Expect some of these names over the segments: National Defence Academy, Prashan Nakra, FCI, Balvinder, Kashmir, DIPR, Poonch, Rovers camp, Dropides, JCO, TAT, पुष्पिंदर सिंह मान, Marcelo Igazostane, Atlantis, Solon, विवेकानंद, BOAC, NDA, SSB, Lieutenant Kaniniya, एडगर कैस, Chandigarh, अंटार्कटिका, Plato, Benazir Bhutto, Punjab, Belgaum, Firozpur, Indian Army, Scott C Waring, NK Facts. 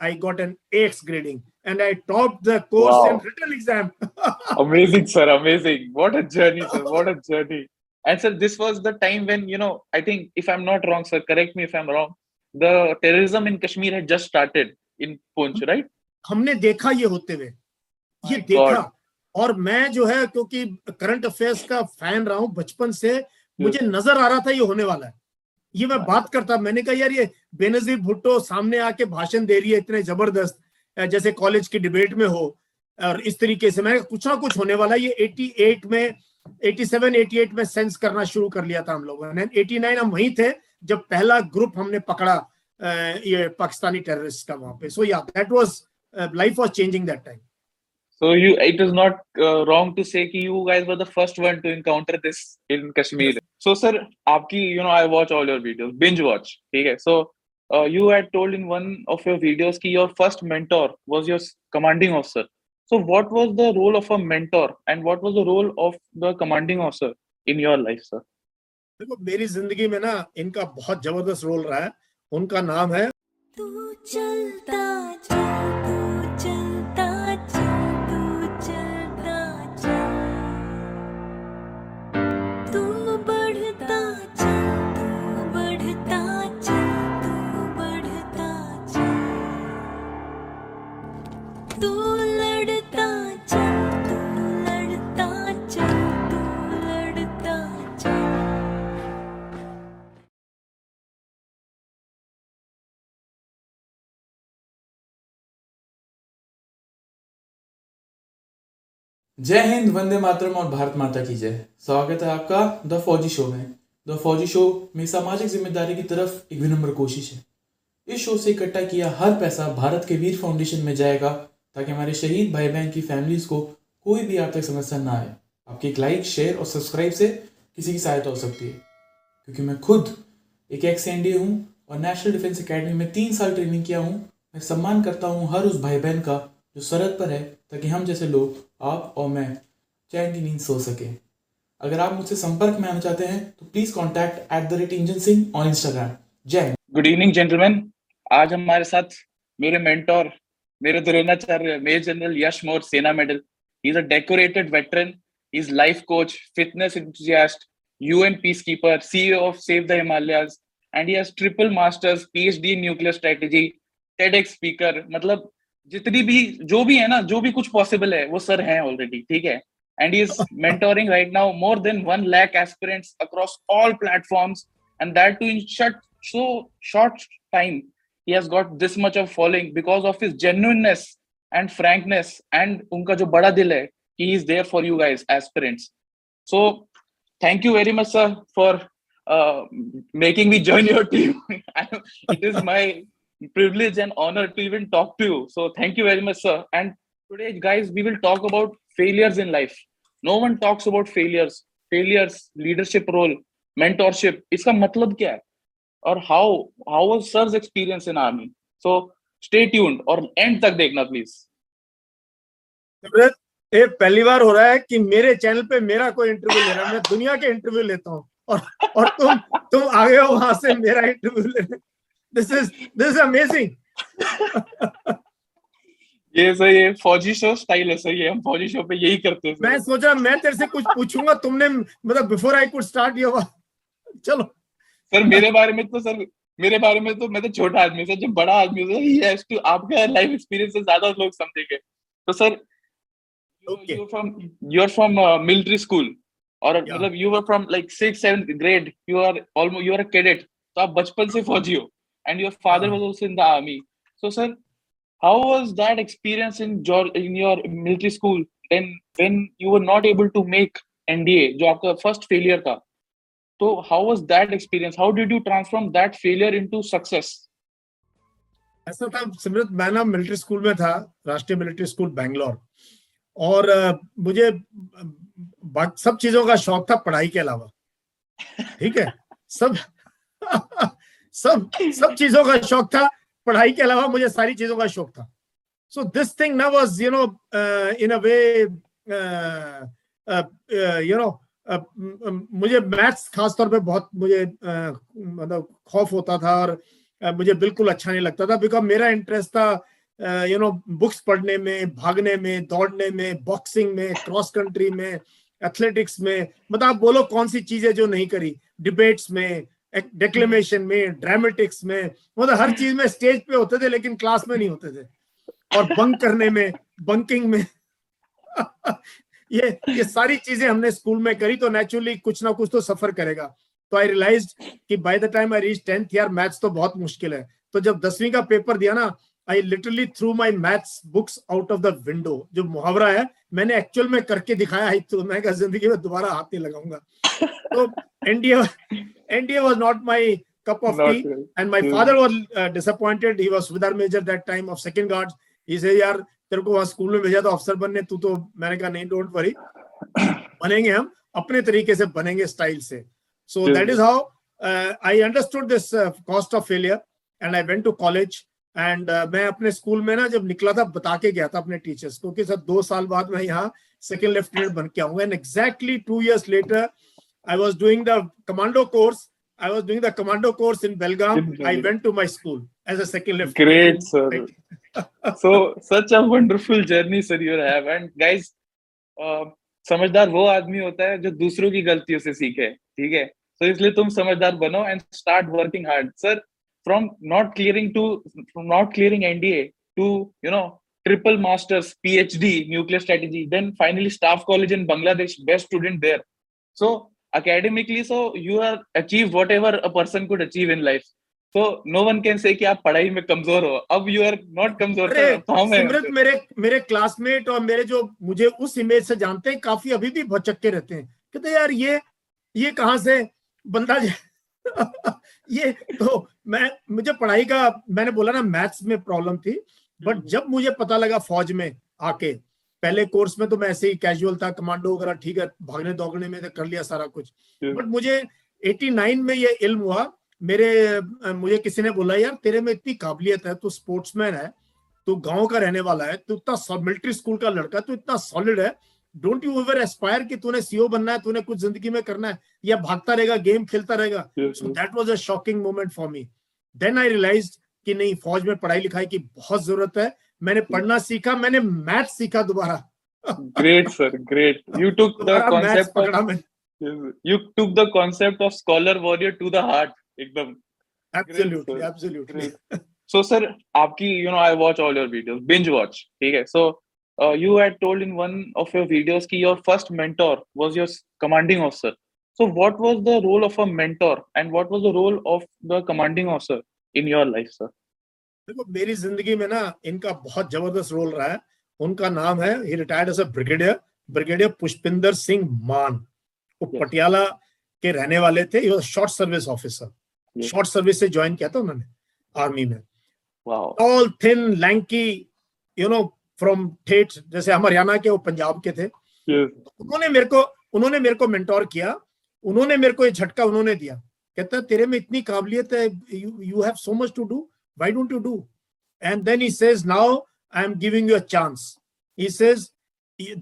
I got an A's grading and I topped the course and written exam. Amazing, sir. Amazing. What a journey, sir. What a journey. And sir, this was the time when, you know, I think if I'm not wrong, sir, correct me if I'm wrong, the terrorism in Kashmir had just started in Poonch, right? हमने देखा ये होते हुए, ये देखा. और मैं जो है क्योंकि करंट अफेयर्स का फैन रहा हूँ बचपन से, मुझे नजर आ रहा था ये होने वाला है. ये मैं बात करता, मैंने कहा यार ये बेनजीर भुट्टो सामने आके भाषण दे रही है इतने जबरदस्त, जैसे कॉलेज की डिबेट में हो, और इस तरीके से मैंने कुछ ना कुछ होने वाला. ये 88 में 87 88 में सेंस करना शुरू कर लिया था हम लोगों ने. 89 हम वहीं थे जब पहला ग्रुप हमने पकड़ा ये पाकिस्तानी टेररिस्ट का वहां पे. सो या that was life was changing that time. So you, it is not wrong to say that you guys were the first one to encounter this in Kashmir. Yes. So, sir, aapki, you know, I watch all your videos, binge watch. Okay? So, you had told in one of your videos that your first mentor was your commanding officer. So, what was the role of a mentor and what was the role of the commanding officer in your life, sir? देखो मेरी जिंदगी में ना इनका बहुत जबरदस्त role रहा है. उनका नाम है जय हिंद, वंदे मातरम और भारत माता की जय. स्वागत है आपका द फौजी शो में. द फौजी शो में सामाजिक जिम्मेदारी की तरफ एक विनम्र कोशिश है. इस शो से इकट्ठा किया हर पैसा भारत के वीर फाउंडेशन में जाएगा ताकि हमारे शहीद भाई बहन की फैमिलीज को कोई भी आर्थिक समस्या ना आए. आपके एक लाइक, शेयर और सब्सक्राइब से किसी की सहायता हो सकती है. क्योंकि मैं खुद एक ex-NDA हूँ और नेशनल डिफेंस अकेडमी में 3 साल ट्रेनिंग किया हूँ. मैं सम्मान करता हूँ हर उस भाई बहन का जो सरहद पर है ताकि हम जैसे लोग, आप और मैं, चैन की नींद सो सके. अगर आप मुझसे संपर्क में आना चाहते हैं तो please contact @IndianSingh on Instagram. जय. Good evening gentleman. आज हमारे साथ मेरे मेंटोर, मेरे Dronacharya major general Yash More, Sena medal. He is a decorated veteran. He is life coach, fitness enthusiast, UN peacekeeper, CEO of save the Himalayas, and he has triple masters, PhD in nuclear strategy, TEDx speaker. मतलब जितनी भी जो भी है ना, जो भी कुछ पॉसिबल है वो सर हैं ऑलरेडी, ठीक है. And he is mentoring right now more than 1 lakh aspirants across all platforms, and that too in short time he has got this much of following because of his genuineness and frankness, and उनका जो बड़ा दिल है, he is there for you guys aspirants. So thank you very much sir for making me join your team. It is my privilege and honor to even talk to you. So thank you very much, sir. And today, guys, we will talk about failures in life. No one talks about failures. Failures, leadership role, mentorship. इसका मतलब क्या है? और how was sir's experience in army? So stay tuned और end तक देखना please. ये पहली बार हो रहा है कि मेरे चैनल पे मेरा कोई इंटरव्यू ले रहा है. मैं दुनिया के इंटरव्यू लेता हूँ और तुम आ गए हो वहां से मेरा इंटरव्यू लेने. This is amazing. ये सर, ये फौजी शो स्टाइल है सर. ये हम फौजी शो पे यही करते हैं. मैं सोचा मैं तेरे से कुछ पूछूंगा, तुमने मतलब बिफोर आई कुड स्टार्ट ये हुआ. चलो सर, मेरे बारे में तो मैं तो छोटा आदमी सर, जब बड़ा आदमी हूं सर, ये हैज टू आपका लाइफ एक्सपीरियंस से ज्यादा लोग समझेंगे. तो sir you are from military school, और मतलब you are from like 6th 7th grade, you are a cadet. तो आप बचपन से फौजी हो. And your father was also in the army. So, sir, how was that experience in your military school? Then, when you were not able to make NDA, जो आपका first failure था, so how was that experience? How did you transform that failure into success? ऐसा था सिमरत, मैं ना military school में था, राष्ट्रीय मिलिट्री स्कूल बैंगलोर, और मुझे सब चीजों का शौक था पढ़ाई के अलावा. ठीक है, सब चीजों का शौक था पढ़ाई के अलावा, मुझे सारी चीजों का शौक था. So this thing now was you know in a way you know मुझे मैथ्स खासतौर पे बहुत मुझे मतलब खौफ होता था, और मुझे बिल्कुल अच्छा नहीं लगता था, बिकॉज मेरा इंटरेस्ट था यू नो बुक्स पढ़ने में, भागने में, दौड़ने में, बॉक्सिंग में, क्रॉस कंट्री में, एथलेटिक्स में, मतलब आप बोलो कौन सी चीजें जो नहीं करी, डिबेट्स में, डेक्लेमेशन में, ड्रामेटिक्स में, मतलब हर चीज में स्टेज पे होते थे लेकिन क्लास में नहीं होते थे, और बंक करने में, बंकिंग में ये सारी चीजें हमने स्कूल में करी, तो नेचुरली कुछ ना कुछ तो सफर करेगा। तो आई रियलाइज्ड कि by the time I reach 10th यार मैथ्स तो बहुत मुश्किल है, तो जब 10वीं का पेपर दिया ना, I literally threw my maths books out of the window, जो मुहावरा है मैंने एक्चुअल में करके दिखाया है, तो मैं कहा जिंदगी में दोबारा हाथ नहीं लगाऊंगा। तो NDA was not my cup of tea, and my father was disappointed. He was brigadier major that time of second guards. He said, "यार तेरे को वहाँ स्कूल में भेजा तो अफसर बनने, तू तो..." मैंने कहा नहीं, don't worry, बनेंगे हम अपने तरीके से, बनेंगे स्टाइल से। So that is how I understood this cost of failure, and I went to college. And मैं अपने स्कूल में ना जब निकला था बता के गया था अपने टीचर्स को कि सर 2 साल बाद मैं यहाँ सेकेंड लेफ्टिनेंट बन के आऊंगा। And exactly 2 years later, I was doing the commando course. I was doing the commando course in Belgaum. I went to my school as a second lieutenant. Great, sir. So such a wonderful journey, sir, you have. And guys, समझदार वो आदमी होता है जो दूसरों की गलतियों से सीखे, ठीक है? So इसलिए तुम समझदार बनो and start working hard, sir. From not clearing NDA to triple masters, PhD, nuclear strategy, then finally staff college in Bangladesh, best student there. So academically, so you have achieved whatever a person could achieve in life. So no one can say कि आप पढ़ाई में कमजोर हो। अब you are not कमजोर। सिमरत मेरे classmate और मेरे जो मुझे उस इमेज से जानते हैं काफी अभी भी भौचक्के रहते हैं, कहते यार ये कहाँ से बंदा ये तो मुझे पढ़ाई का, मैंने बोला ना मैथ्स में प्रॉब्लम थी, बट जब मुझे पता लगा फौज में आके, पहले कोर्स में तो मैं ऐसे ही कैजुअल था, कमांडो वगैरह ठीक है, भागने दौड़ने में तो कर लिया सारा कुछ, बट मुझे 89 में ये इल्म हुआ, मुझे किसी ने बोला यार तेरे में इतनी काबिलियत है, तू स्पोर्ट्समैन है, तू गांव का रहने वाला है, तू इतना मिलिट्री स्कूल का लड़का, तू इतना सॉलिड है, डोंट यू एवर एस्पायर कि तूने सीओ बनना है, तूने कुछ जिंदगी में करना है, या भागता रहेगा, गेम खेलता रहेगा। So that was a shocking moment for me. Then I realised कि नहीं, फौज में पढ़ाई लिखाई की बहुत जरूरत है। मैंने पढ़ना सीखा, मैंने मैथ सीखा दोबारा। Great sir, great. You took the concept of scholar warrior to the heart, एकदम। Absolutely, absolutely. सो सर आपकी I watch all your videos, binge watch, ठीक है? सो you had told in one of your videos ki your first mentor was your commanding officer. So what was the role of a mentor and what was the role of the commanding officer in your life, sir? देखो मेरी जिंदगी में ना इनका बहुत जबरदस्त role रहा है। उनका नाम है, he retired as a brigadier पुष्पिंदर सिंह मान। वो पटियाला के रहने वाले थे। He was short service officer. Short service से ज्वाइन किया था उन्होंने आर्मी में। Wow. Tall, thin, lanky, from ठेठ, जैसे हम हरियाणा के, वो पंजाब के थे। उन्होंने मेरे को मेंटोर किया। उन्होंने मेरे को ये झटका उन्होंने दिया, कहता तेरे में इतनी काबिलियत है, you have so much to do, why don't you do? And then he says now I am giving you a chance, he says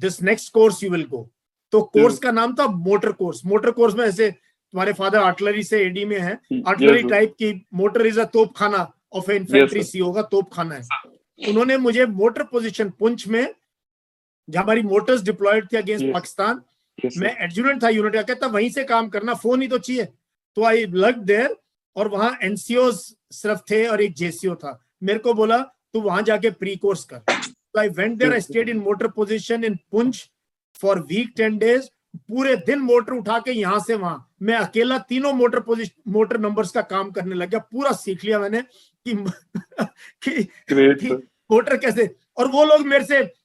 this next course you will go. तो कोर्स का नाम था मोटर कोर्स। मोटर कोर्स में ऐसे तुम्हारे father artillery से AD में है, आर्टिलरी टाइप की मोटर इज अ तोपखाना ऑफ इन्फेंट्री सी होगा, तोपखाना है। उन्होंने मुझे मोटर पोजीशन पुंछ में, जहां हमारी मोटर्स डिप्लॉयड थी अगेंस्ट पाकिस्तान, मैं एडजुटेंट था यूनिट का, कहता वहीं से काम करना, फोन ही तो चाहिए। तो आई लग देर, और वहां एनसीओ सिर्फ थे और एक जेसीओ था। मेरे को बोला तू वहां जाके प्री कोर्स कर। तो I went there, I stayed in mortar position in Poonch for week 10 days। पूरे दिन मोटर उठा के यहाँ से वहां, मैं अकेला तीनों मोटर नंबर्स का काम करने लग गया। पूरा सीख लिया मैंने कि मोटर कैसे, और वो लोग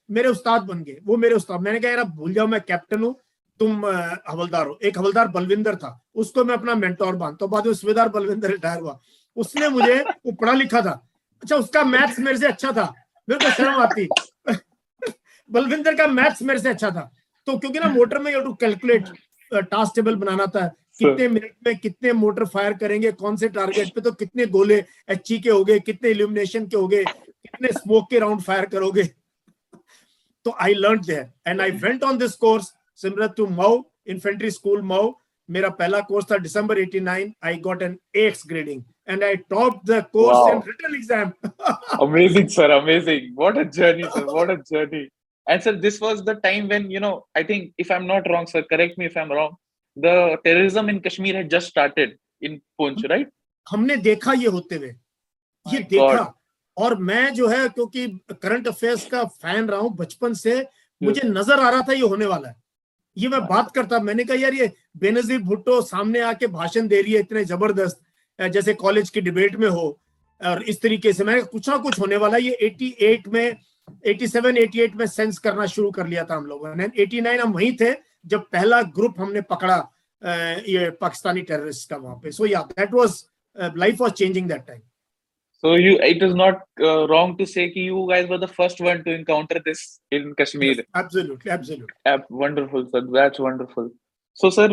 मेरे उस्ताद बन गए। वो मेरे उस्ताद, मैंने कहा यार अब भूल जाओ, मैं कैप्टन हूँ, तुम हवलदार हो। एक हवलदार बलविंदर था, उसको मैं अपना मेंटोर मानता हूँ। बाद में सुबेदार बलविंदर रिटायर हुआ, उसने मुझे, वो पढ़ा लिखा था, अच्छा उसका मैथ्स मेरे से अच्छा था, मेरे को शर्म आती बलविंदर का मैथ्स मेरे से अच्छा था। तो क्योंकि ना मोटर में you have to calculate, task table बनाना था, कितने मिनट में कितने मोटर फायर करेंगे, कौन से टारगेट पे, तो कितने गोले एचई के हो गए, कितने इल्यूमिनेशन के हो गए, कितने स्मोक के राउंड फायर करोगे। तो I learn there and I went on this course, Simrat, to Mhow infantry school Mhow, मेरा पहला कोर्स था दिसंबर 89, I got an A's grading and I topped the course and written exam. Amazing, sir, amazing. What a journey, sir. What a journey. And sir, this was the time when, you know, I think if I'm not wrong, sir, correct me if I'm wrong, the terrorism in Kashmir had just started in Poonch, right? हमने देखा ये होते हुए, ये देखा. और मैं जो है क्योंकि करंट अफेयर्स का फैन रहा हूँ बचपन से, मुझे नजर आ रहा था ये होने वाला है. ये मैं बात करता, मैंने कहा यार ये बेनजीर भुट्टो सामने आके भाषण दे रही है इतने जबरदस्त, जैसे कॉलेज की डिबेट में हो, और इस तरीके से मैंने कुछ ना कुछ होने वाला. ये 88 में 87 88 में सेंस करना शुरू कर लिया था हम लोगों ने. 89 हम वहीं थे जब पहला ग्रुप हमने पकड़ा ये पाकिस्तानी टेररिस्ट का वहां पे. सो या that was life was changing that time. So it is not wrong to say that you guys were the first one to encounter this in Kashmir. Yes, absolutely, absolutely. Wonderful, sir. That's wonderful. So, sir,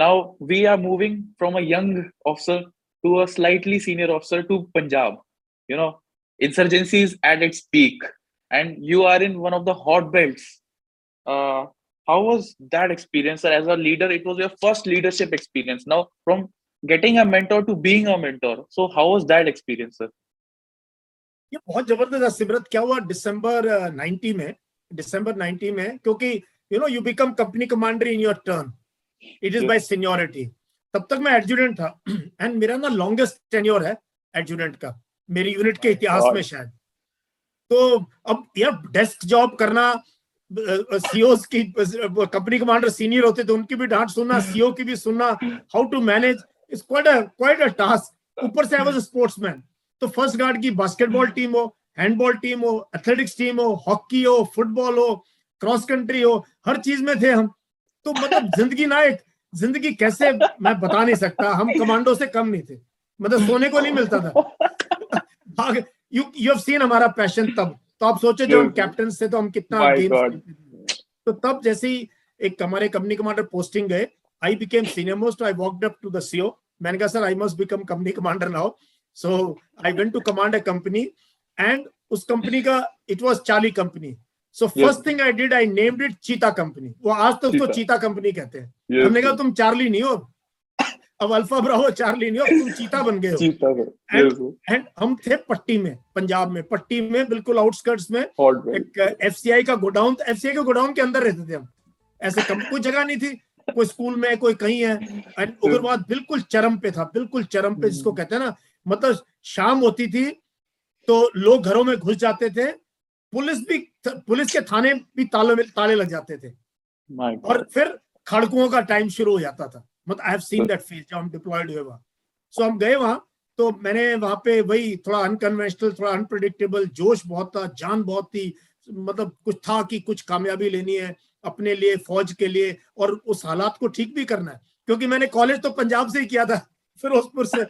now we are moving from a young officer to a slightly senior officer to Punjab. You know, insurgency is at its peak, and you are in one of the hotbeds. How was that experience, sir? As a leader, it was your first leadership experience. Now, from getting a mentor to being a mentor. So how was that experience, sir? ये बहुत जबरदस्त सिमरत. क्या हुआ December 90 में क्योंकि you know you become company commander in your turn. It is by seniority. तब तक मैं एडजुटेंट था and मेरा ना लॉन्गेस्ट टेन्योर है एडजुटेंट का मेरी यूनिट के इतिहास में शायद. तो अब यार डेस्क जॉब करना, COs की कंपनी कमांडर सीनियर होते थे उनकी भी डांट सुनना, CO की भी सुनना, how to manage. It's quite a task. ऊपर से I was a sportsman. तो फर्स्ट गार्ड की बास्केटबॉल टीम हो, हैंडबॉल टीम हो, एथलेटिक्स टीम हो, हॉकी हो, फुटबॉल हो, क्रॉस कंट्री हो, हर चीज में थे हम. तो मतलब जिंदगी कैसे मैं बता नहीं सकता. हम कमांडो से कम नहीं थे, मतलब सोने को नहीं मिलता था. यू हैव सीन हमारा पैशन तब. तो आप सोचो जब हम कैप्टन से तो हम कितना गेम्स. तो तब जैसे ही एक हमारे कंपनी कमांडर पोस्टिंग गए, I became senior most. I walked up to the CO. मैंने कहा sir I must become company commander now. So I went to command a company, and उस कंपनी का it was Charlie company. So first thing I did, I named it Cheetah company. वो आज तक उसको Cheetah company कहते हैं. हमने कहा तुम चार्ली नहीं हो, अब अल्फा ब्रावो चार्ली नहीं हो, तुम चीता बन गए हो. And हम थे पट्टी में, पंजाब में पट्टी में, बिल्कुल आउटस्कर्ट्स में. एक FCI का गोडाउन, FCI के गोडाउन के अंदर रहते थे हम. ऐसे कोई जगह नहीं थी, कोई स्कूल में कोई कहीं है. एंड उग्रवाद बिल्कुल चरम पे था, बिल्कुल चरम पे, जिसको कहते हैं ना. मतलब शाम होती थी तो लोग घरों में घुस जाते थे, पुलिस के थाने भी ताले लग जाते थे, और फिर खड़कुओं का टाइम शुरू हो जाता था. मतलब I have seen that phase जब हम डिप्लॉयड हुए वहां. सो हम गए वहां, तो मैंने वहां पे वही थोड़ा अनकन्वेंशनल, थोड़ा अनप्रेडिक्टेबल, जोश बहुत था, जान बहुत थी. मतलब कुछ था कि कुछ कामयाबी लेनी है अपने लिए, फौज के लिए, और उस हालात को ठीक भी करना है. क्योंकि मैंने कॉलेज तो पंजाब से ही किया था, फिरोजपुर से.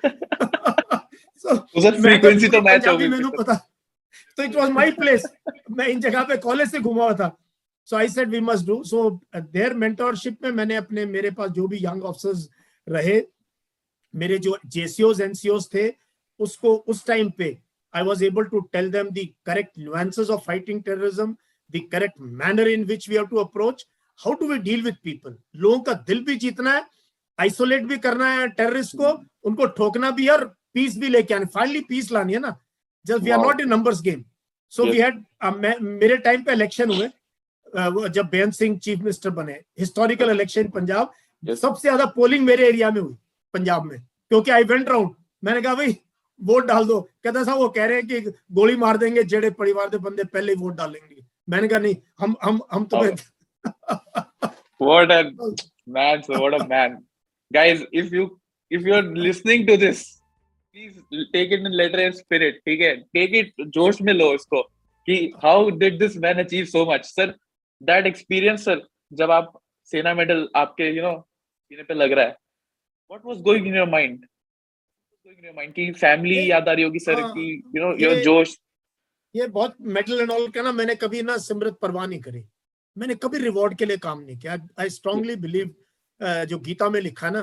फ्रीक्वेंसी तो मैच हो गई, मैंने पता. तो इट वाज माय प्लेस, मैं इन जगह पे कॉलेज से घुमा हुआ था. So I said we must do. So there mentorship में मैंने अपने, मेरे पास जो भी यंग ऑफिसर्स रहे, मेरे जो जेसीओज एनसीओज थे, उसको उस टाइम पे I was able to tell them the correct nuances of fighting terrorism, the correct manner in which we have to approach, how do we deal with people. लोगों का दिल भी जीतना है, isolate भी करना है terrorists को, उनको ठोकना भी है, और peace भी लेके आना. Finally peace लानी है ना. Just we are not in numbers game. So we had मेरे time पे election हुए जब बेअंत सिंह chief minister बने, historical election पंजाब. सबसे ज्यादा polling मेरे area में हुई पंजाब में, क्योंकि I went round. मैंने कहा भाई वोट डाल दो. कहता साहब वो कह रहे हैं कि गोली मार देंगे, जेड़े परिवार के बंदे पहले ही वोट डालेंगे. मैंने कहा नहीं, हम तुम्हें. What a man, sir, what a man. Guys, if you're listening to this, please take it in letter and spirit. ठीक है, take it जोश में लो इसको कि how did this man achieve so much. Sir, that experience, sir, जब आप सेना medal आपके you know सीने पे लग रहा है, what was going in your mind? की फैमिली याद आ रही होगी सर की, you know, your जोश. ये बहुत मेडल एंड ऑल का ना, मैंने कभी ना सिमरत परवाह नहीं करी, मैंने कभी रिवॉर्ड के लिए काम नहीं किया. आई स्ट्रांगली बिलीव जो गीता में लिखा ना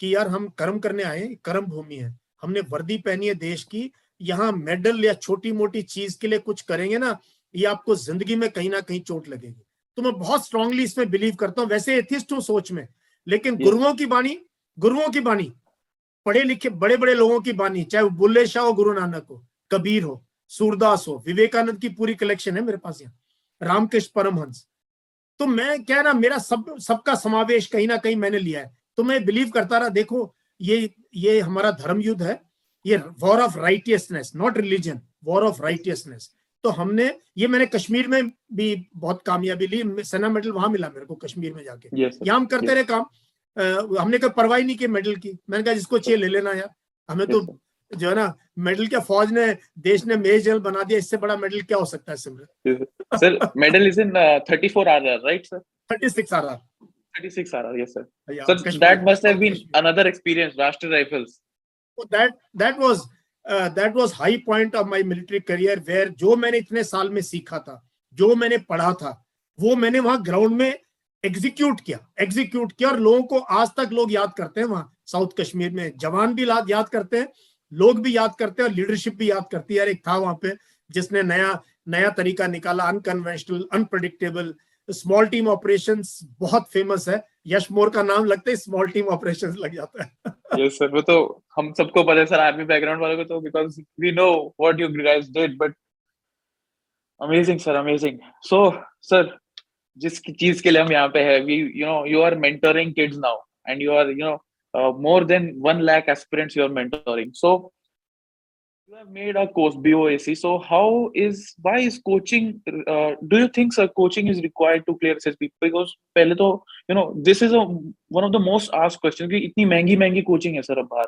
कि यार हम कर्म करने आए, कर्म भूमि है, हमने वर्दी पहनी है देश की, यहाँ मेडल या छोटी मोटी चीज के लिए कुछ करेंगे ना, ये आपको जिंदगी में कहीं ना कहीं चोट लगेगी. तो मैं बहुत स्ट्रांगली इसमें बिलीव करता हूँ. वैसे एथिस्ट हूँ सोच में, लेकिन गुरुओं की बानी पढ़े लिखे बड़े बड़े लोगों की बानी, चाहे वो बुल्ले शाह हो, गुरु नानक हो, कबीर हो, सूरदास हो, विवेकानंद की पूरी कलेक्शन है मेरे पास यहाँ, रामकृष्ण परमहंस। तो मैं क्या ना, मेरा सबका समावेश कहीं ना कहीं मैंने लिया है। तो मैं बिलीव करता रहा, देखो ये हमारा धर्म युद्ध है, ये war of righteousness, not religion, war of righteousness. तो हमने ये, मैंने कश्मीर में भी बहुत कामयाबी ली, सेना मेडल वहां मिला मेरे को कश्मीर में जाके। यहाँ हम करते रहे काम, हमने कोई परवाह नहीं की मेडल की। मैंने कहा जिसको चाहिए ले लेना यार, हमें तो जो है ना मेडल क्या, फौज ने देश ने मेजर जनरल बना दिया, इससे बड़ा मेडल क्या हो सकता है। Simran sir, medal is in 34 R right sir, 36 R 36 R, yes sir. So that must have been another experience, Rashtriya Rifles. That was high point of my military career, where जो मैंने इतने साल में सीखा था, जो मैंने पढ़ा था, वो मैंने वहाँ ग्राउंड में एग्जीक्यूट किया और लोगों को आज तक लोग याद करते हैं वहाँ साउथ कश्मीर में। जवान भी याद करते हैं, लोग भी याद करते हैं, और लीडरशिप भी याद करती है। यार एक था वहाँ पे जिसने नया तरीका निकाला, unconventional, unpredictable, small team operation बहुत फेमस है। यश मोर का नाम लगता है स्मॉल टीम ऑपरेशंस लग जाता है। यस सर, वो तो हम सबको पता है सर, आर्मी बैकग्राउंड वालों को तो, because we know what you guys did. But amazing sir, amazing. So sir, जिस चीज के लिए हम यहाँ पे है, we you know you are mentoring kids now, and you are you know more than 1 lakh aspirants you are mentoring. So you have made a course BOAC. So why is coaching, do you think sir coaching is required to clear SSB? Because पहले तो you know this is one of the most asked question कि इतनी महंगी coaching है sir अब बाहर,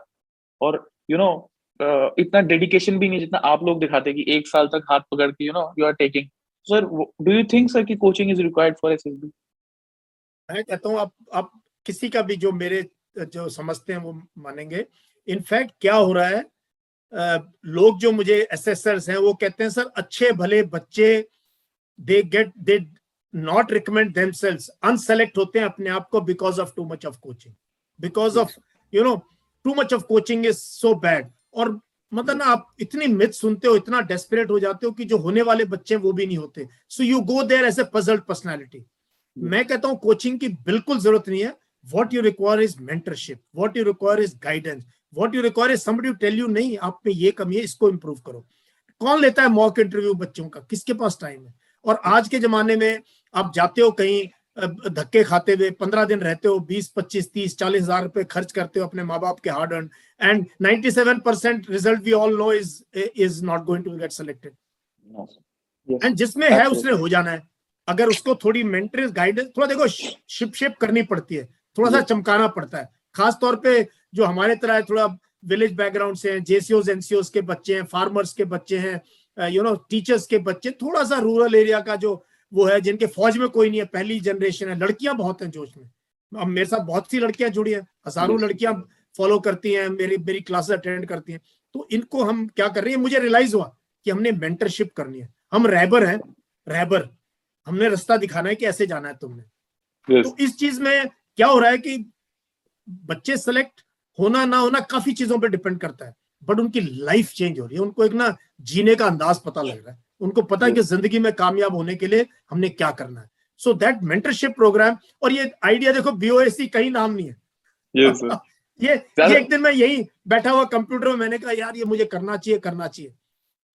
और you know इतना dedication भी नहीं जितना आप लोग दिखाते कि एक साल तक हाथ पकड़ के you know you are taking. Sir, do you think sir कि coaching is required for SSB? मैं कहता हूँ आप किसी का भी जो मेरे जो समझते हैं वो मानेंगे। इनफैक्ट क्या हो रहा है, लोग जो मुझे एसेसर्स हैं वो कहते हैं सर अच्छे भले बच्चे they not recommend themselves, unselect होते हैं अपने आप को because of too much of coaching, because of you know too much of coaching is so bad. और मतलब ना आप इतनी मिथ सुनते हो, इतना डेस्परेट हो जाते हो कि जो होने वाले बच्चे वो भी नहीं होते। So you go there as a puzzled personality. मैं कहता हूँ कोचिंग की बिल्कुल जरूरत नहीं है। What you require is mentorship, what you require is guidance, What you require is somebody to tell you नहीं आप पे ये कमी है, इसको इम्प्रूव करो। कौन लेता है मॉक इंटरव्यू बच्चों का, किसके पास टाइम है। और आज के जमाने में आप जाते हो कहीं धक्के खाते हुए, 15 दिन रहते हो, 20, 25, 30, 40 हजार रुपए खर्च करते हो अपने माँ बाप के hard earn, and 97% result we all know is not going to get selected. And जिसमें है उसने हो जाना है। अगर उसको थोड़ी मेंटल गाइडेंस, थोड़ा देखो शिपशेप करनी पड़ती है, थोड़ा सा चमकाना पड़ता है। खासतौर पे जो हमारे तरह है, थोड़ा विलेज बैकग्राउंड से हैं, जेसीओज एनसीओज के बच्चे हैं, फार्मर्स के बच्चे हैं, यू नो टीचर्स के बच्चे, थोड़ा सा रूरल एरिया का जो वो है, जिनके फौज में कोई नहीं है, पहली जनरेशन है। लड़कियां बहुत हैं जोश में। अब मेरे साथ बहुत सी लड़कियां जुड़ी हैं, हजारों लड़कियां फॉलो करती हैं, मेरी क्लासेस अटेंड करती हैं। तो इनको हम क्या कर रहे हैं, मुझे रियलाइज हुआ कि हमने मेंटरशिप करनी है। हम रैबर हैं, रैबर, हमने रास्ता दिखाना है कि ऐसे जाना है तुमने। तो इस चीज में क्या हो रहा है कि बच्चे सेलेक्ट होना ना होना काफी चीजों पे डिपेंड करता है, बट उनकी लाइफ चेंज हो रही है। उनको एक ना जीने का अंदाज पता लग रहा है, उनको पता है कि जिंदगी में कामयाब होने के लिए हमने क्या करना है। So that mentorship program. और ये आइडिया देखो BOAC कहीं नाम नहीं है। yes, ये एक दिन मैं यही बैठा हुआ कंप्यूटर में, मैंने कहा यार ये मुझे करना चाहिए।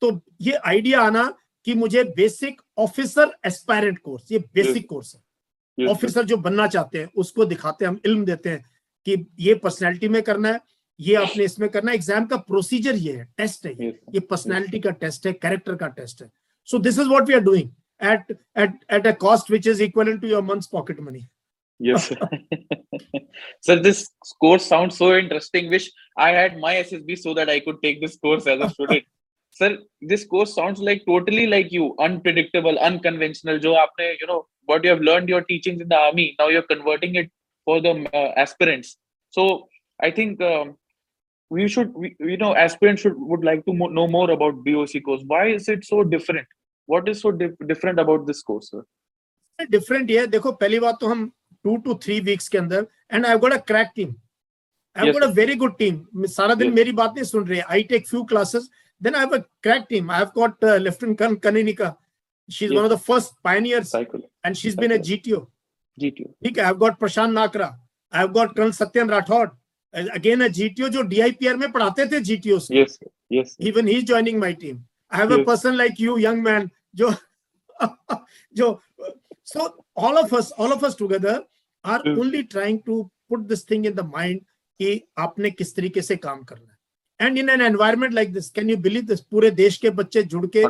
तो ये आइडिया आना कि मुझे बेसिक ऑफिसर एस्पायरेंट कोर्स, ये बेसिक कोर्स है। ऑफिसर जो बनना चाहते हैं उसको दिखाते हैं, हम इल्म देते हैं कि ये पर्सनैलिटी में करना है, ये आपने इसमें करना है। एग्जाम का प्रोसीजर ये है, टेस्ट है, ये पर्सनैलिटी का टेस्ट है, कैरेक्टर का टेस्ट है। So this is what we are doing at a cost which is equivalent to your month's pocket money. Yes sir, this course sounds so interesting, wish I had my SSB so that I could take this course as a student. Sir, this course sounds like totally like you, unpredictable, unconventional. जो आपने you know what you have learned your teachings in the army, now you are converting it for the aspirants. So I think aspirants would like to know more about BOC course. Why is it so different? What is so different about this course, sir? Different है, देखो पहली बात तो हम 2 to 3 weeks के अंदर, and I've got a crack team. I've got a very good team. सारा दिन मेरी बात नहीं सुन रही है. I take few classes, then I have a crack team. I've got Lieutenant Kaniniya. She's one of the first pioneers, and she's been a GTO. ठीक है, I've got Prashan Nakra, I have got colonel Satyan Rathore, again a GTO जो DIPR में पढ़ाते थे GTO से. Yes, yes. Even he is joining my team. I have yes. a person like you, young man, जो जो so all of us together are yes. only trying to put this thing in the mind कि आपने किस तरीके से काम करना है. And in an environment like this, can you believe this? पूरे देश के बच्चे जुड़ के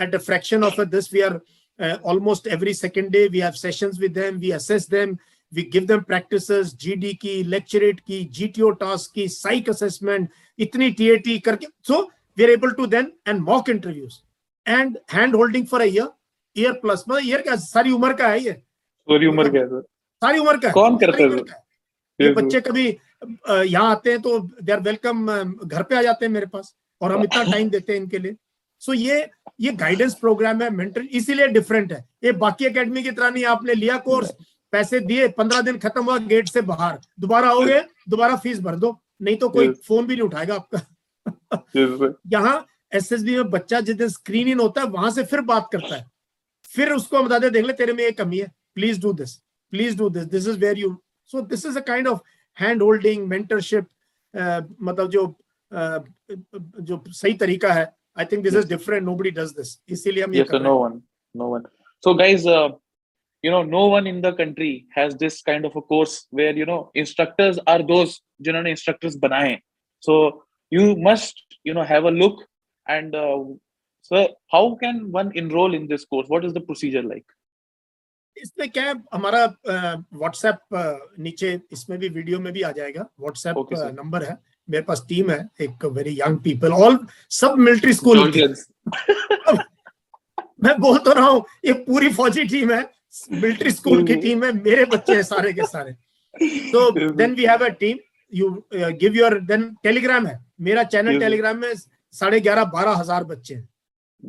at a fraction of this, we are almost every second day we have sessions with them, we assess them. We give them practices, GD की, lecturate की, GTO task की, psych assessment, इतनी TAT करके, so we are able to then and mock interviews and hand holding for a year plus, मतलब year का सारी उम्र का है ये, सारी उम्र का है सर, सारी उम्र का कौन करता है ये बच्चे. कभी यहाँ आते हैं तो they are welcome, घर पे आ जाते हैं मेरे पास और हम इतना टाइम देते हैं इनके लिए. सो ये गाइडेंस प्रोग्राम है, मेंटर, इसीलिए डिफरेंट है. ये बाकी एकेडमी की तरह नहीं, आपने लिया कोर्स, पैसे दिए, 15 दिन खत्म हुआ, गेट से बाहर, दोबारा आओगे, दोबारा फीस भर दो, नहीं तो कोई फोन भी नहीं उठाएगा आपका. यहाँ SSB में बच्चा जिस दिन स्क्रीन इन होता है वहां से फिर बात करता है, फिर उसको हम बताते देख ले तेरे में ये कमी है, please do this, please do this, this is where you. So this is a kind of hand holding, mentorship, मतलब जो सही तरीका है. I think this is different, nobody does this, इसीलिए हम ये कर रहे हैं. No one so guys, you know, no one in the country has this kind of a course where, you know, instructors are those जिन्होंने instructors बनाए. So you must, you know, have a look. And so how can one enroll in this course? What is the procedure like? इसमें क्या हमारा WhatsApp नीचे इसमें भी video में भी आ जाएगा. WhatsApp नंबर है मेरे पास, टीम है एक, very young people, all सब military school. मैं बोल तो रहा हूँ ये पूरी फौजी टीम है, मिलिट्री स्कूल की टीम है, मेरे बच्चे हैं सारे के सारे. तो then we have a team, you give your, then Telegram है, मेरा चैनल टेलीग्राम में 11,500-12,000 बच्चे हैं.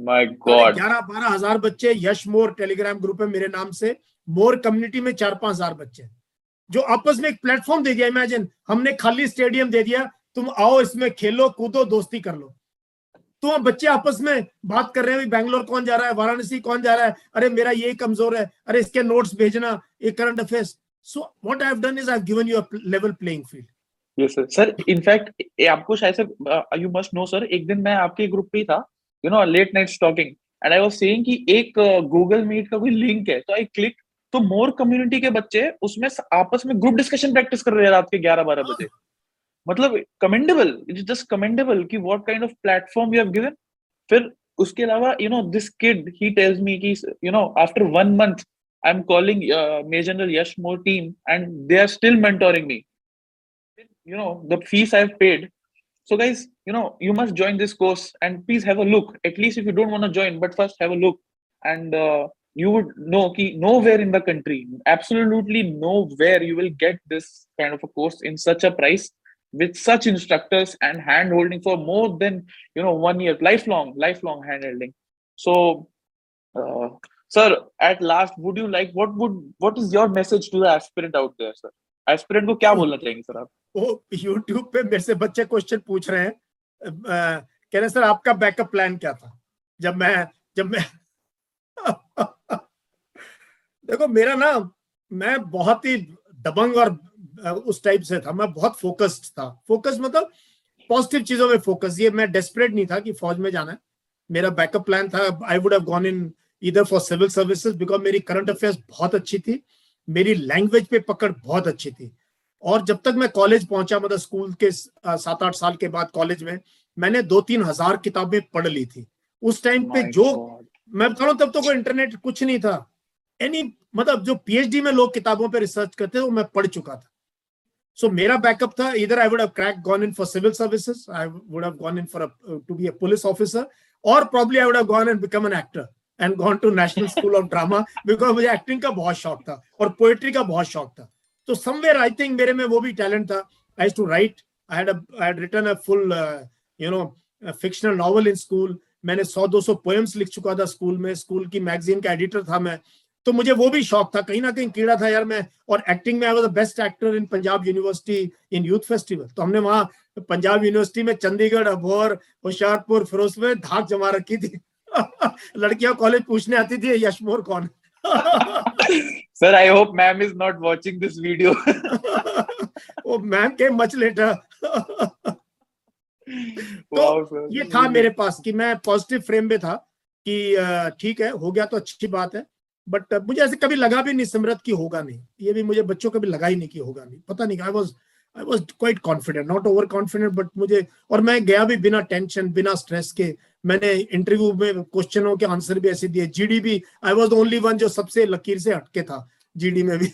माय गॉड, 11,000-12,000 बच्चे यश मोर टेलीग्राम ग्रुप है मेरे नाम से. मोर कम्युनिटी में 4-5 हजार बच्चे हैं जो आपस में एक प्लेटफॉर्म दे दिया. इमेजिन, हमने खाली स्टेडियम दे दिया, तुम आओ इसमें खेलो, कूदो, दोस्ती कर लो. तो बच्चे आपस में बात कर रहे हैं, बैंगलोर कौन जा रहा है, वाराणसी कौन जा रहा है, अरे मेरा ये कमजोर है, अरे इसके नोट्स भेजना, ये current affairs. So what I have done is I have given you a level playing field. Yes sir. Sir in fact आपको शायद से, यू मस्ट नो सर, एक दिन मैं आपके ग्रुप पे था, you know, late night stalking, and I was saying कि एक गूगल मीट का कोई लिंक है, तो आई क्लिक, तो मोर कम्युनिटी के बच्चे उसमें आपस में ग्रुप डिस्कशन प्रैक्टिस कर रहे हैं रात के 11-12 बजे. मतलब कमेंडेबल, इट्स जस्ट कमेंडेबल कि what kind of platform you have given. फिर उसके अलावा, you know, this kid he tells me कि, you know, after 1 month I am calling major general Yash Mor team and they are still mentoring me, you know, the fees I have paid. So guys, you know, you must join this course and please have a look, at least if you don't want to join, but first have a look and you would know ki nowhere in the country, absolutely nowhere you will get this kind of a course in such a price, with such instructors and hand holding for more than, you know, 1 year, lifelong hand holding. So sir, at last, would you like, what is your message to the aspirant out there, sir? Aspirant को क्या बोलना चाहेंगे sir आप? Oh, YouTube पे मेरे से बच्चे question पूछ रहे हैं, कह रहे हैं सर आपका बैकअप प्लान क्या था जब मैं देखो मेरा ना, मैं बहुत ही दबंग और उस टाइप से था, मैं बहुत फोकस्ड था. फोकस मतलब पॉजिटिव चीजों में फोकस. ये मैं डेस्परेट नहीं था कि फौज में जाना है. मेरा बैकअप प्लान था, I would have gone in either for civil services, because मेरी करंट अफेयर्स बहुत अच्छी थी, मेरी लैंग्वेज पे पकड़ बहुत अच्छी थी. और जब तक मैं कॉलेज पहुंचा, मतलब स्कूल के 7-8 साल के बाद कॉलेज में, मैंने 2-3 हजार किताबें पढ़ ली थी उस टाइम पे. जो मैं बता रहा हूँ, तब तो कोई इंटरनेट कुछ नहीं था, एनी मतलब जो PhD में लोग किताबों पर रिसर्च करते थे वो मैं पढ़ चुका था. So मेरा बैकअप था, either I would have gone in for civil services, I would have gone in for to be a police officer, or probably I would have gone and become an actor and gone to National School of Drama, because मुझे acting का बहुत शौक था और poetry का बहुत शौक था. तो somewhere I think मेरे में वो भी talent था. I used to write. I had written a full you know fictional novel in school. मैंने 100-200 poems लिख चुका था स्कूल में. स्कूल की मैगजीन का एडिटर था मैं, तो मुझे वो भी शौक था, कहीं ना कहीं कीड़ा था यार मैं. और एक्टिंग में I was the best actor in Punjab university in youth festival. तो हमने वहाँ पंजाब यूनिवर्सिटी में चंडीगढ़, अबोहर, होशियारपुर, फिरोजपुर धाक जमा रखी थी. लड़कियां कॉलेज पूछने आती थी यश मोर कौन. Sir I hope ma'am is not watching this video. वो मैम के मच लेटर तो ये था मेरे पास कि मैं पॉजिटिव फ्रेम में था कि ठीक है हो गया तो अच्छी बात है, बट मुझे ऐसे कभी लगा भी नहीं सिमरत की होगा नहीं, ये भी मुझे बच्चों को भी लगा ही नहीं कि होगा नहीं, पता नहीं। I was quite confident, not over confident, but मुझे, और मैं गया भी बिना टेंशन बिना स्ट्रेस के। मैंने इंटरव्यू में क्वेश्चनों के आंसर भी ऐसे दिए। जीडी भी I was the only one जो सबसे लकीर से हटके था जीडी में भी।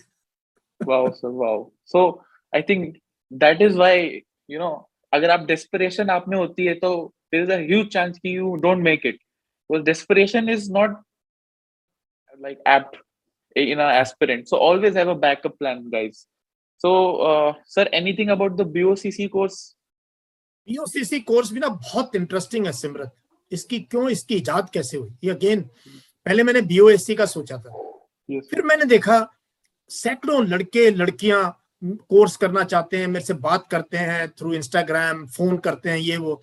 Wow sir, wow. So I think that is why you know, अगर आप डेस्परेशन आप में होती है तो there is a huge chance कि you don't make it, because desperation is not like apt in an aspirant, so always have a backup plan, guys. So sir, anything about the BOCC course? BOCC course भी ना बहुत interesting है सिमरत, इसकी क्यों, इसकी इजाद कैसे हुई ये again, पहले मैंने BOAC का सोचा था, yes, फिर मैंने देखा सैकड़ों लड़के लड़कियां कोर्स करना चाहते हैं, मेरे से बात करते हैं थ्रू इंस्टाग्राम, फोन करते हैं, ये वो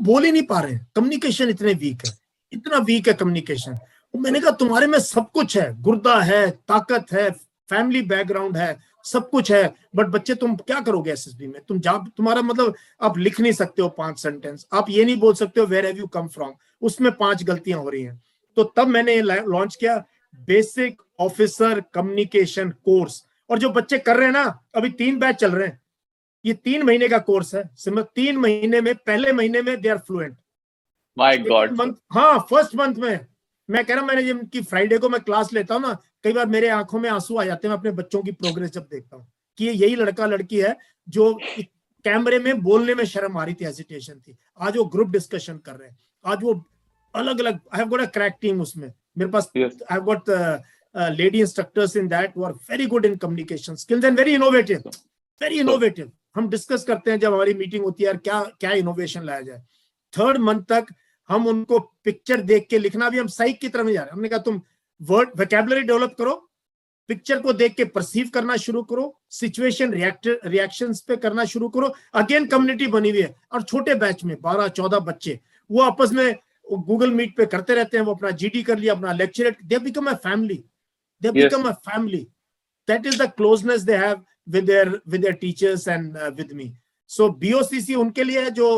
बोल ही नहीं पा रहे हैं, कम्युनिकेशन इतने वीक है, इतना वीक है कम्युनिकेशन। मैंने कहा तुम्हारे में सब कुछ है, गुर्दा है, ताकत है, फैमिली बैकग्राउंड है, सब कुछ है, बट बच्चे तुम क्या करोगे एसएसबी में, तुम जा, तुम्हारा मतलब आप लिख नहीं सकते हो 5 सेंटेंस, आप ये नहीं बोल सकते हो where have you come from, उसमें 5 गलतियां हो रही हैं। तो तब मैंने लॉन्च किया बेसिक ऑफिसर कम्युनिकेशन कोर्स, और जो बच्चे कर रहे हैं ना, अभी 3 बैच चल रहे हैं, ये 3 महीने का कोर्स है सिमरत, 3 महीने में, पहले महीने में they are fluent. My god. हाँ, फर्स्ट मंथ में मैं कह रहा हूँ, मैंने जिनकी फ्राइडे को मैं क्लास लेता हूँ ना, कई बार मेरे आंखों में आंसू आ जाते हैं अपने बच्चों की प्रोग्रेस जब देखता हूँ कि यही लड़का लड़की है जो कैमरे में बोलने में शर्म आ रही थी, हेजिटेशन थी, आज वो ग्रुप डिस्कशन कर रहे हैं, आज वो अलग अलग, I have got a crack team, उसमें मेरे पास I have got lady instructors in that who are very good in communication skills and very innovative, very innovative. हम डिस्कस करते हैं जब हमारी मीटिंग होती है, यार क्या क्या इनोवेशन लाया जाए। 3rd मंथ तक हम उनको पिक्चर देख के लिखना भी, हम साइक की तरफ जा रहे हैं, हमने कहा तुम वर्ड वोकैबुलरी डेवलप करो, पिक्चर को देख के परसीव करना शुरू करो, सिचुएशन रिएक्शंस पे करना शुरू करो। अगेन कम्युनिटी बनी हुई है, और छोटे बैच में 12-14 बच्चे वो आपस में गूगल मीट पे करते रहते हैं, वो अपना जीडी कर लिया, अपना lecturette, they become a family, they become a family, that is the closeness they have with their teachers and with me. So BOCC उनके लिए है जो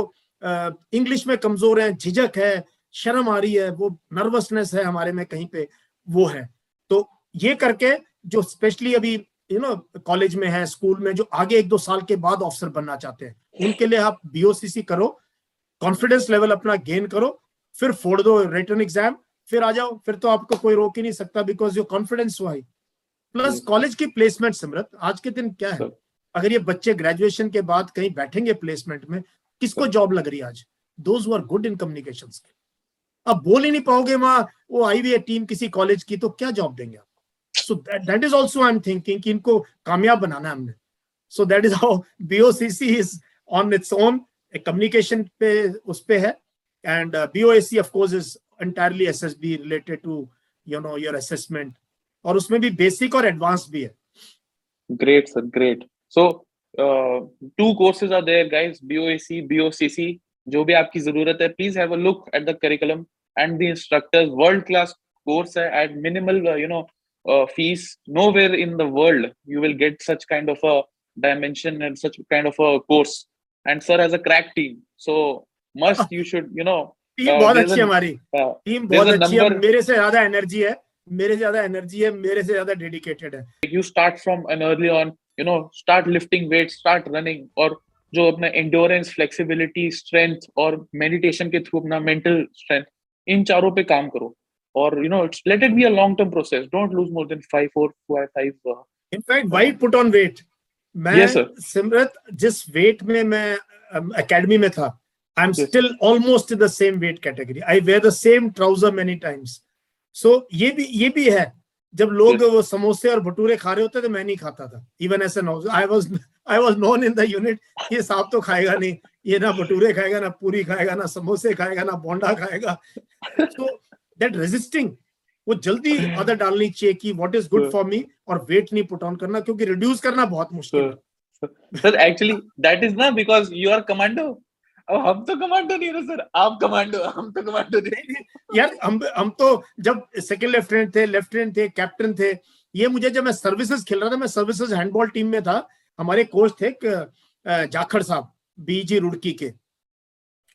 इंग्लिश में कमजोर है, झिझक है, शर्म आ रही है, वो नर्वसनेस है हमारे में कहीं पे वो है, तो ये करके जो स्पेशली अभी यू नो कॉलेज में है, स्कूल में, जो आगे 1-2 साल के बाद ऑफिसर बनना चाहते हैं, उनके लिए आप बीओसीसी करो, कॉन्फिडेंस लेवल अपना गेन करो, फिर फोड़ दो रिटन एग्जाम, फिर आ जाओ, फिर तो आपको कोई रोक ही नहीं सकता, because your confidence high. Plus college की प्लेसमेंट सिमरत आज के दिन क्या है, अगर ये बच्चे ग्रेजुएशन के बाद कहीं बैठेंगे प्लेसमेंट में, किसको जॉब लग रही है आज? Those who are good in communication skill. अब बोल ही नहीं पाओगे वहां, वो आई हुई है टीम किसी कॉलेज की, तो क्या जॉब देंगे आपको? So that is also I am thinking कि इनको कामयाब बनाना है हमने। So that is how BOCC is on its own, communication पे उस पे है, and BOAC of course is entirely SSB related to you know your assessment, और उसमें भी बेसिक और एडवांस भी है। Great sir, great. So 2 courses are there guys, BOAC, BOCC, जो भी आपकी जरूरत है, please have a look at the curriculum and the instructors, world class course है, at minimal you know fees, nowhere in the world you will get such kind of a dimension and such kind of a course, and sir has a crack team, so must you should you know, team बहुत अच्छी है हमारी, team बहुत अच्छी है, मेरे से ज्यादा एनर्जी है, मेरे से ज्यादा एनर्जी है, मेरे से ज्यादा डेडिकेटेड है। You start from an early on, you know, start lifting weights, start running, और जो अपना endurance, flexibility, strength और meditation के थ्रू अपना mental strength, इन चारों पे काम करो, और you know let it be a long term process, don't lose more than 5 or 5 in fact why put on weight, मैं yes, सिमरत जिस weight में मैं academy में था, I'm yes. still almost in the same weight category, I wear the same trouser many times, so ये भी है। जब लोग वो समोसे और भटूरे खा रहे होते थे, मैं नहीं खाता था, इवन ऐसे I was known in the unit, ये साहब तो खाएगा नहीं, ये ना भटूरे खाएगा, ना पूरी खाएगा, ना समोसे खाएगा, ना बोंडा खाएगा। तो दैट रेजिस्टिंग, वो जल्दी आदत डालनी चाहिए कि what is good for me, और वेट नहीं पुट ऑन करना, क्योंकि रिड्यूस करना बहुत मुश्किल है सर। एक्चुअली दैट इज ना बिकॉज यू आर कमांडो, अब हम तो कमांडो नहीं है सर, आप कमांडो, हम तो कमांडो नहीं यार, हम तो जब सेकंड लेफ्टिनेंट थे, कैप्टन थे, ये मुझे जब मैं सर्विसेज खेल रहा था, मैं सर्विसेज हैंडबॉल टीम में था, हमारे कोच थे जाखड़ साहब बीजी रुड़की के,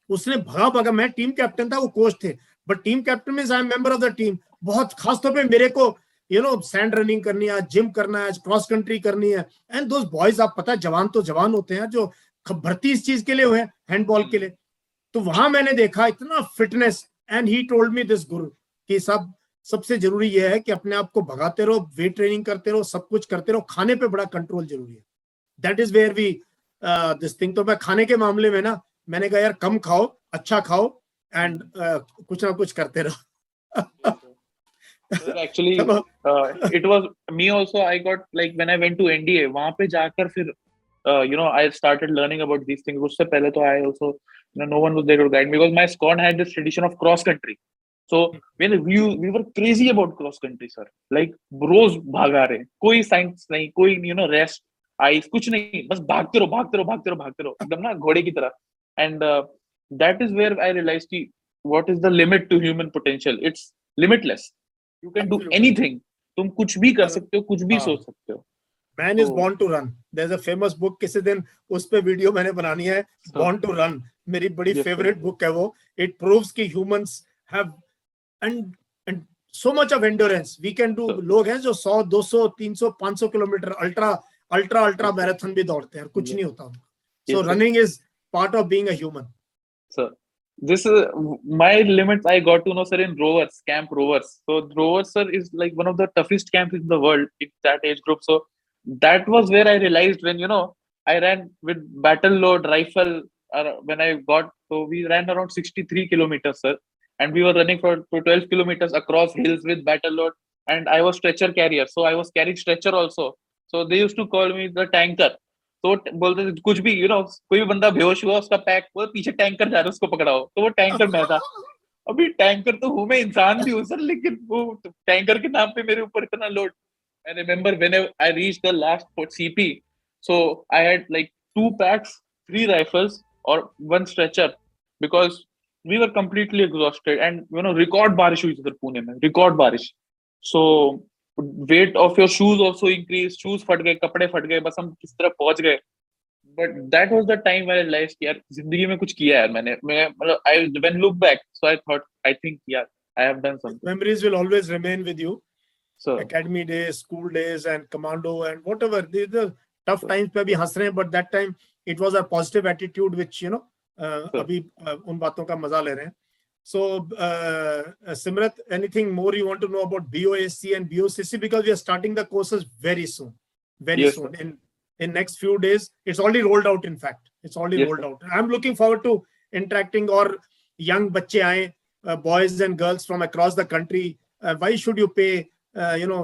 उसने भगा भगा, मैं टीम कैप्टन था, वो कोच थे, but team captain means I am member of the team. बहुत खास तौर पे मेरे को यू नो सैंड रनिंग करनी है, जिम करना है, क्रॉस कंट्री करनी है, एंड दोस्त बॉयज, आप पता है जवान तो जवान होते हैं जो भर्ती इस चीज के लिए हुए हैं, हैंडबॉल के लिए। तो वहां मैंने देखा इतना fitness, and he told me this गुरु कि सब सबसे जरूरी यह है कि अपने आप को भगाते रहो, वेट ट्रेनिंग करते रहो, सब कुछ करते रहो, खाने पे बड़ा कंट्रोल जरूरी है। That is where we this thing. तो मैं खाने के मामले में ना, मैंने कहा यार कम खाओ, अच्छा खाओ, एंड कुछ ना कुछ करते रहो। Actually, it was me also. I got like when I went to NDA, वहाँ पे जाकर फिर you know I started learning about these things. उससे पहले तो I also you know no one was there to guide me because my squad had this tradition of cross country. So we were crazy about cross country sir. Like रोज भागा रहे, कोई science नहीं, कोई you know rest, ice कुछ नहीं, बस भागते रहो भागते रहो भागते रहो भागते रहो एकदम ना घोड़े की तरह। And that is where I realized कि what is the limit to human potential? It's limitless. You can Absolutely. Do anything. तुम कुछ भी कर सकते हो, कुछ भी सोच सकते हो। Man is born to run. There's a famous book, किसी दिन उस पे वीडियो मैंने बनानी है, Born to Run. मेरी बड़ी फेवरेट बुक है वो। It proves कि humans have and so much of endurance. We can do, लोग हैं जो 100, 200, 300, 500 किलोमीटर अल्ट्रा मैराथन भी दौड़ते हैं, कुछ नहीं होता। So running is part of being a human. Sir. This is my limits. I got to know sir in Rovers camp, Rovers. So Rovers sir is like one of the toughest camps in the world in that age group. So that was where I realized when you know I ran with battle load rifle. When I got so we ran around 63 kilometers sir, and we were running for 12 kilometers across hills with battle load. And I was stretcher carrier, so I was carrying stretcher also. So they used to call me the tanker. तो बोलते थे कुछ भी you know कोई भी बंदा बेहोश हुआ उसका पैक वो पीछे टैंकर जा रहा है उसको पकड़ाओ, तो वो टैंकर मैं था। अभी टैंकर तो हूँ मैं, इंसान भी हूँ सर, लेकिन वो टैंकर के नाम पे मेरे ऊपर इतना load. I remember when I reached the last CP so I had like 2 packs 3 rifles और 1 stretcher because we were completely exhausted and you know record बारिश हुई थी सर पुणे में, रिकॉर्ड बारिश। सो weight of your shoes also increased, shoes फट गए, कपड़े फट गए, बस हम किस तरह पहुंच गए। But that was the time when I realised यार जिंदगी में कुछ किया यार मैंने, मतलब I when look back so I thought I think यार I have done something. Memories will always remain with you sir, academy days, school days and commando and whatever, the tough times पे भी हंस रहे हैं but that time it was a positive attitude which you know अभी उन बातों का मजा ले रहे हैं। So, Simrat, anything more you want to know about BOAC and BOCC? Because we are starting the courses very soon, very soon. Sir. In next few days, it's already rolled out. In fact, it's already rolled out. I'm looking forward to interacting or young बच्चे आए, boys and girls from across the country. Why should you pay, you know,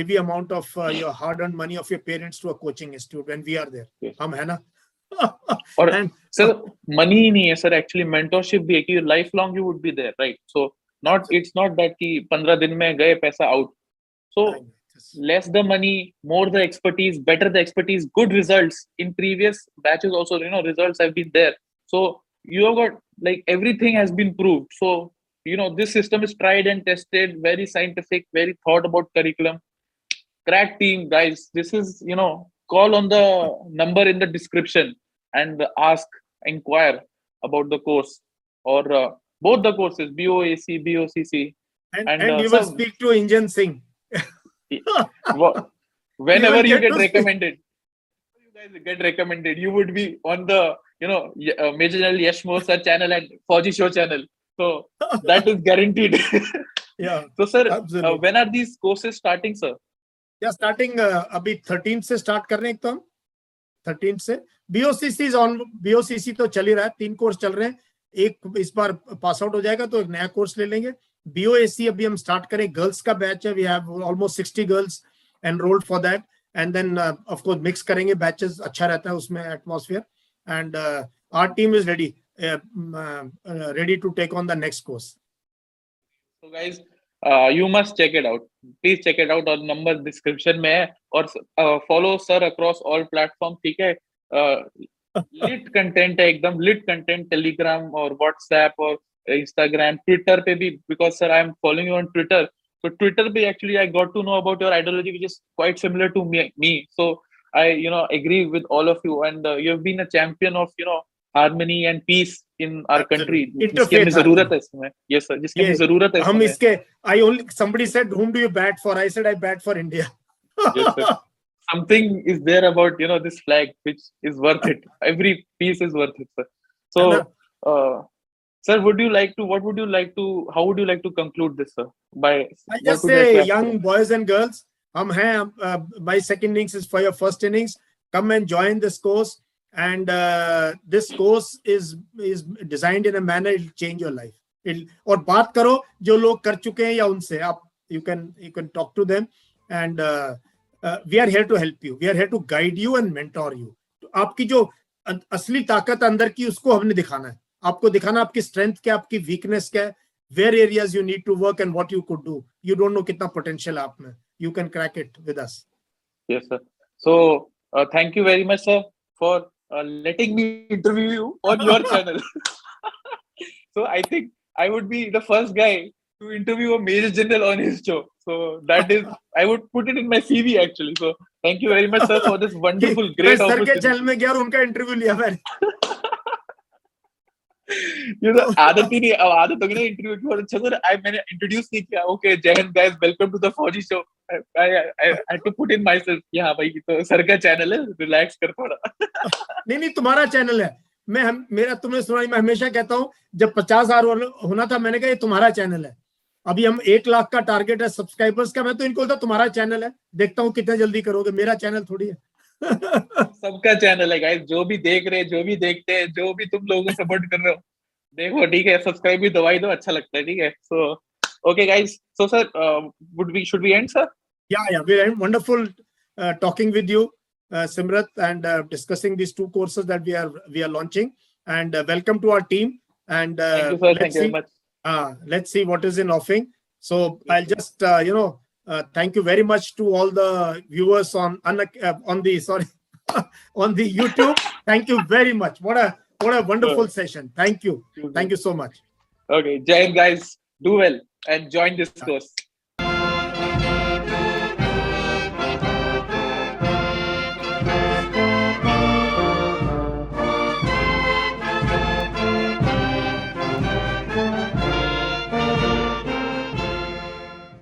heavy amount of your hard-earned money of your parents to a coaching institute when we are there? हम है ना? और sir money ही नहीं है sir, actually mentorship भी है कि life long you would be there right. So not it's not that कि 15 दिन में गए पैसा out. So less the money, more the expertise, better the expertise, good results in previous batches also, you know results have been there. So you have got like everything has been proved. So you know this system is tried and tested, very scientific, very thought about curriculum. Crack team guys, this is you know call on the number in the description and ask, inquire about the course or both the courses BOAC, BOCC and you will speak to Injan Singh whenever you get recommended. You guys get recommended, you would be on the you know Maj Gen Yash Mor sir channel and Fauji Show channel, so that is guaranteed. Yeah, so sir when are these courses starting sir? या starting अभी 13 से start कर रहे हैं, एकदम 13 से। BOCC तो चल ही रहा है, 3 कोर्स चल रहे हैं, एक इस बार पास आउट हो जाएगा तो एक नया कोर्स ले लेंगे। बीओएसी अभी हम स्टार्ट करें, गर्ल्स का बैच है, we have almost 60 girls enrolled for that and then of course mix करेंगे बैचेस, अच्छा रहता है उसमें atmosphere and our team is ready to take on the next course. So guys you must check it out, please check it out on number description में है और follow sir across all platform ठीक है। lit content है, एकदम lit content, telegram और whatsapp और instagram, twitter पे भी because sir I am following you on twitter, so twitter पे actually I got to know about your ideology which is quite similar to me, so I agree with all of you, and you've been a champion of harmony and peace in our country. Yes, sir. Somebody said, whom do you bat for? I said, I bat for India. Yes, sir. Something is there about this flag which is worth it. Every piece is worth it, sir. So, sir, how would you like to conclude this, sir? I just say, young boys and girls, my second innings is for your first innings. Come and join this course. And this course is designed in a manner it will change your life. और बात करो जो लोग कर चुके हैं या उनसे आप you can talk to them, and we are here to help you. We are here to guide you and mentor you. तो आपकी जो असली ताकत अंदर की उसको हमने दिखाना है, आपको दिखाना आपकी स्ट्रेंथ क्या, आपकी वीकनेस क्या है, where areas you need to work and what you could do. You don't know कितना potential आप में. You can crack it with us. Yes, sir. So thank you very much, sir, for letting me interview you on your channel. So I think I would be the first guy to interview a Major General on his show. So that is, I would put it in my CV actually. So thank you very much, sir, for this wonderful, great opportunity. Sir ke channel mein gaya aur unka interview liya maine. आदत होगी ना interview की, बहुत अच्छा sir मैंने introduce नहीं किया. Okay, जय Hind guys, welcome to the Fauji show. I had to put in myself. हाँ भाई, तो सर का चैनल है, रिलैक्स कर थोड़ा. नहीं, तुम्हारा चैनल है. तुमने सुना, मैं हमेशा कहता हूँ, जब 50,000 होना था मैंने कहा ये तुम्हारा चैनल है. अभी हम 100,000 का टारगेट है सब्सक्राइबर्स का. मैं तो इनको बोलता तुम्हारा चैनल है, देखता हूँ कितना जल्दी करोगे. मेरा चैनल थोड़ी है. सबका चैनल है गाइस, जो भी देख रहे, जो भी देखते हैं, जो भी तुम लोगों को सपोर्ट कर रहे हो, देखो ठीक है, सब्सक्राइब भी दवाई दो, अच्छा लगता है. ठीक है, सो okay guys, so sir, should we end, sir? Yeah, we had wonderful talking with you, Simrat, and discussing these two courses that we are launching, and welcome to our team, and thank you, sir. Thank you very much. Let's see what is in offering. So I'll just thank you very much to all the viewers on the YouTube. Thank you very much. What a wonderful session. Thank you. Thank you so much. Okay, Jai guys, do well and join this course.